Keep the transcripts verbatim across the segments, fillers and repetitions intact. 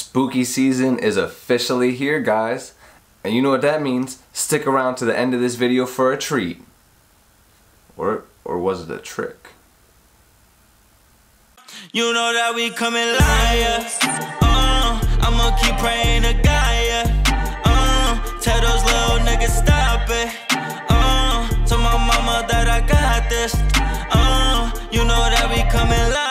Spooky season is officially here, guys. And you know what that means. Stick around to the end of this video for a treat. Or, or was it a trick? You know that we coming liars. Uh, I'ma keep praying to God, yeah. Uh, tell those little niggas stop it. Uh, tell my mama that I got this. Uh, you know that we coming liars.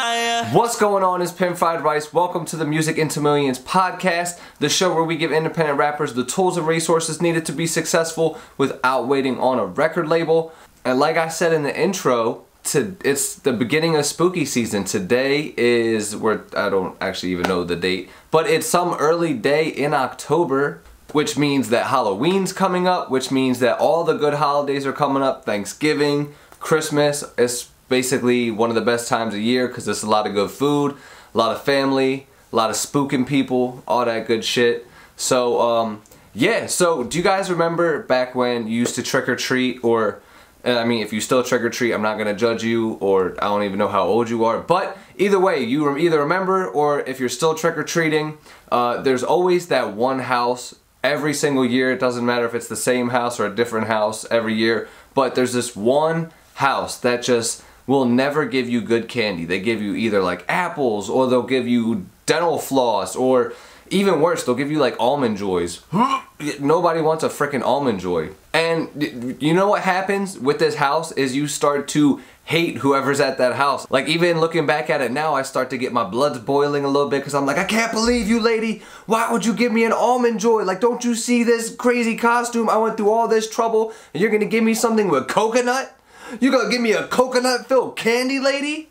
What's going on? It's PimpFriedRice. Welcome to the Music in the Millions podcast, the show where we give independent rappers the tools and resources needed to be successful without waiting on a record label. And like I said in the intro, to, it's the beginning of spooky season. Today is, where I don't actually even know the date, but it's some early day in October, which means that Halloween's coming up, which means that all the good holidays are coming up. Thanksgiving, Christmas, it's basically one of the best times of year because there's a lot of good food, a lot of family, a lot of spooking people, all that good shit. So um, yeah, so do you guys remember back when you used to trick or treat? Or, I mean, if you still trick or treat, I'm not gonna judge you, or I don't even know how old you are, but either way, you either remember, or if you're still trick or treating, uh, there's always that one house every single year. It doesn't matter if it's the same house or a different house every year, but there's this one house that just will never give you good candy. They give you either like apples, or they'll give you dental floss, or even worse, they'll give you like Almond Joys. Nobody wants a freaking Almond Joy. And you know what happens with this house is you start to hate whoever's at that house. Like, even looking back at it now, I start to get my blood's boiling a little bit because I'm like, I can't believe you, lady. Why would you give me an Almond Joy? Like, don't you see this crazy costume? I went through all this trouble and you're gonna give me something with coconut? You gonna give me a coconut-filled candy, lady?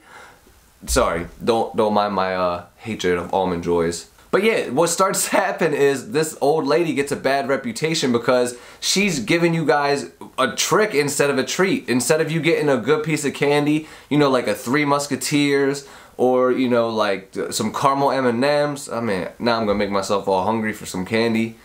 Sorry, don't don't mind my uh, hatred of Almond Joys. But yeah, what starts to happen is this old lady gets a bad reputation because she's giving you guys a trick instead of a treat. Instead of you getting a good piece of candy, you know, like a Three Musketeers, or, you know, like some caramel M and M's. I mean, now I'm gonna make myself all hungry for some candy.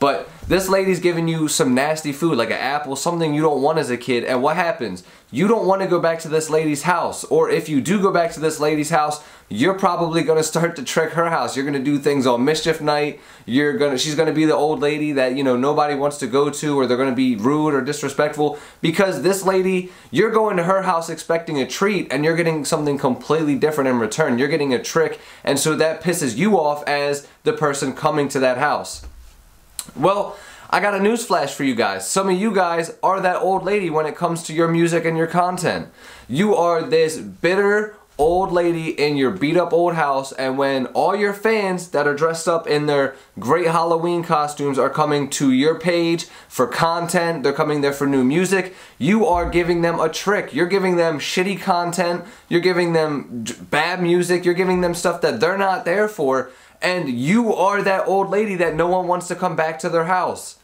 But this lady's giving you some nasty food, like an apple, something you don't want as a kid. And what happens? You don't want to go back to this lady's house. Or if you do go back to this lady's house, you're probably going to start to trick her house. You're going to do things on mischief night. You're gonna, she's going to be the old lady that, you know, nobody wants to go to, or they're going to be rude or disrespectful. Because this lady, you're going to her house expecting a treat, and you're getting something completely different in return. You're getting a trick, and so that pisses you off as the person coming to that house. Well, I got a newsflash for you guys. Some of you guys are that old lady when it comes to your music and your content. You are this bitter old lady in your beat up old house, and when all your fans that are dressed up in their great Halloween costumes are coming to your page for content, they're coming there for new music, you are giving them a trick. You're giving them shitty content, you're giving them bad music, you're giving them stuff that they're not there for, and you are that old lady that no one wants to come back to their house.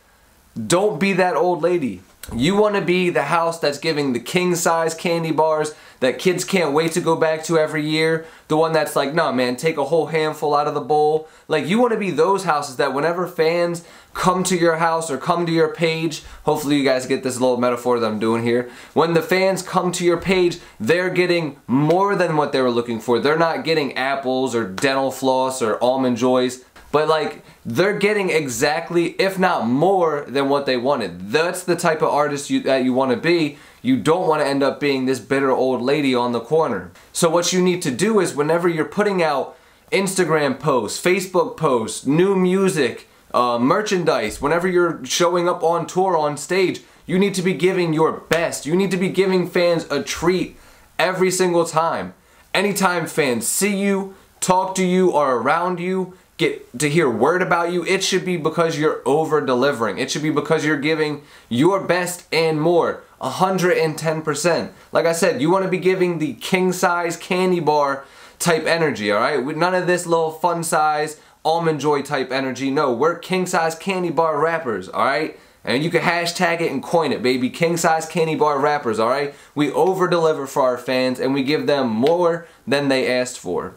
Don't be that old lady. You want to be the house that's giving the king size candy bars that kids can't wait to go back to every year. The one that's like, nah, man, take a whole handful out of the bowl. Like, you want to be those houses that whenever fans come to your house or come to your page, hopefully you guys get this little metaphor that I'm doing here. When the fans come to your page, they're getting more than what they were looking for. They're not getting apples or dental floss or Almond Joys. But like, they're getting exactly, if not more, than what they wanted. That's the type of artist you, that you want to be. You don't want to end up being this bitter old lady on the corner. So what you need to do is, whenever you're putting out Instagram posts, Facebook posts, new music, uh, merchandise, whenever you're showing up on tour, on stage, you need to be giving your best. You need to be giving fans a treat every single time. Anytime fans see you, talk to you, are around you, get to hear word about you, it should be because you're over delivering. It should be because you're giving your best and more, one hundred ten percent. Like I said, you want to be giving the king size candy bar type energy, all right? With none of this little fun size Almond Joy type energy. No, we're king size candy bar rappers, all right? And you can hashtag it and coin it, baby. King size candy bar rappers, all right? We over deliver for our fans, and we give them more than they asked for.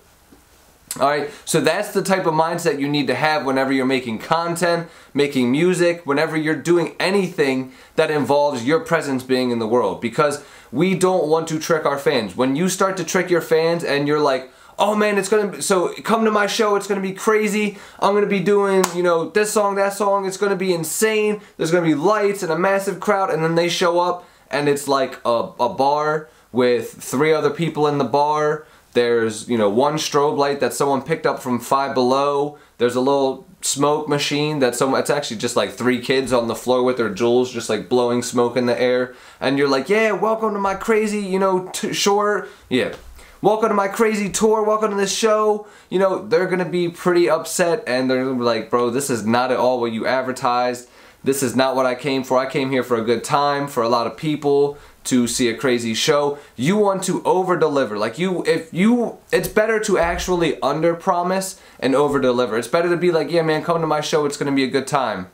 Alright, so that's the type of mindset you need to have whenever you're making content, making music, whenever you're doing anything that involves your presence being in the world. Because we don't want to trick our fans. When you start to trick your fans and you're like, oh man, it's gonna be, so come to my show, it's gonna be crazy, I'm gonna be doing, you know, this song, that song, it's gonna be insane, there's gonna be lights and a massive crowd, and then they show up and it's like a, a bar with three other people in the bar. There's, you know, one strobe light that someone picked up from Five Below. There's a little smoke machine that someone, it's actually just like three kids on the floor with their jewels just like blowing smoke in the air. And you're like, yeah, welcome to my crazy, you know, t shore. Yeah. Welcome to my crazy tour. Welcome to this show. You know, they're going to be pretty upset and they're gonna be like, bro, this is not at all what you advertised. This is not what I came for. I came here for a good time, for a lot of people, to see a crazy show. You want to over deliver. Like you, if you, it's better to actually under promise and over deliver. It's better to be like, yeah man, come to my show, it's gonna be a good time.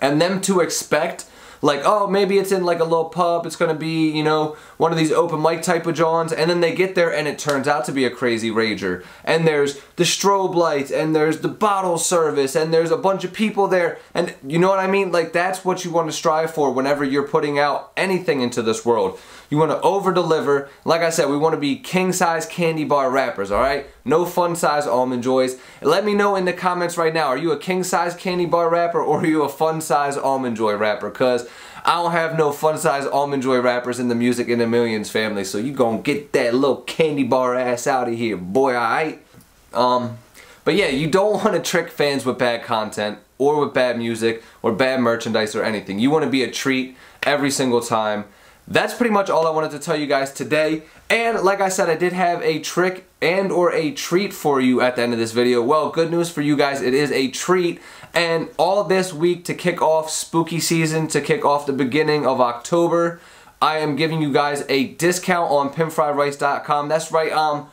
And them to expect like, oh, maybe it's in like a little pub, it's gonna be, you know, one of these open mic type of Johns, and then they get there and it turns out to be a crazy rager. And there's the strobe lights, and there's the bottle service, and there's a bunch of people there, and you know what I mean? Like, that's what you wanna strive for whenever you're putting out anything into this world. You wanna over deliver. Like I said, we wanna be king size candy bar rappers, alright? No fun size almond joys. Let me know in the comments right now, are you a king size candy bar rapper or are you a fun size almond joy rapper? Cause I don't have no fun size almond joy rappers in the Music in the Millions family, so you gonna get that little candy bar ass out of here, boy, alright? Um, but yeah, you don't wanna trick fans with bad content or with bad music or bad merchandise or anything. You wanna be a treat every single time. That's pretty much all I wanted to tell you guys today. And like I said, I did have a trick and or a treat for you at the end of this video. Well, good news for you guys, it is a treat. And all this week to kick off spooky season, to kick off the beginning of October, I am giving you guys a discount on pimp fried rice dot com. That's right, um,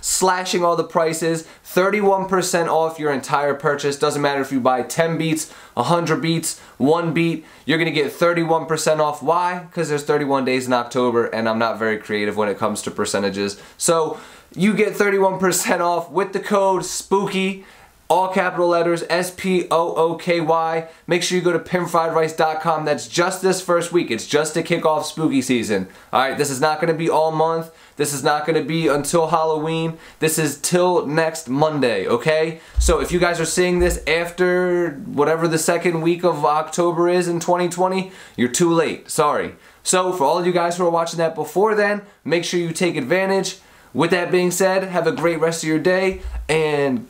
slashing all the prices, thirty-one percent off your entire purchase. Doesn't matter if you buy ten beats, one hundred beats, one beat, you're gonna get thirty-one percent off. Why? Because there's thirty-one days in October and I'm not very creative when it comes to percentages. So you get thirty-one percent off with the code SPOOKY, all capital letters, S P O O K Y. Make sure you go to pimp fried rice dot com. That's just this first week. It's just to kick off spooky season. All right, this is not going to be all month. This is not going to be until Halloween. This is till next Monday, okay? So if you guys are seeing this after whatever the second week of October is in twenty twenty, you're too late. Sorry. So for all of you guys who are watching that before then, make sure you take advantage. With that being said, have a great rest of your day and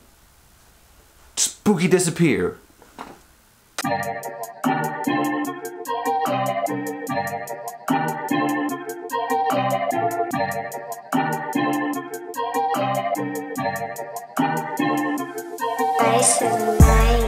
spooky disappear. I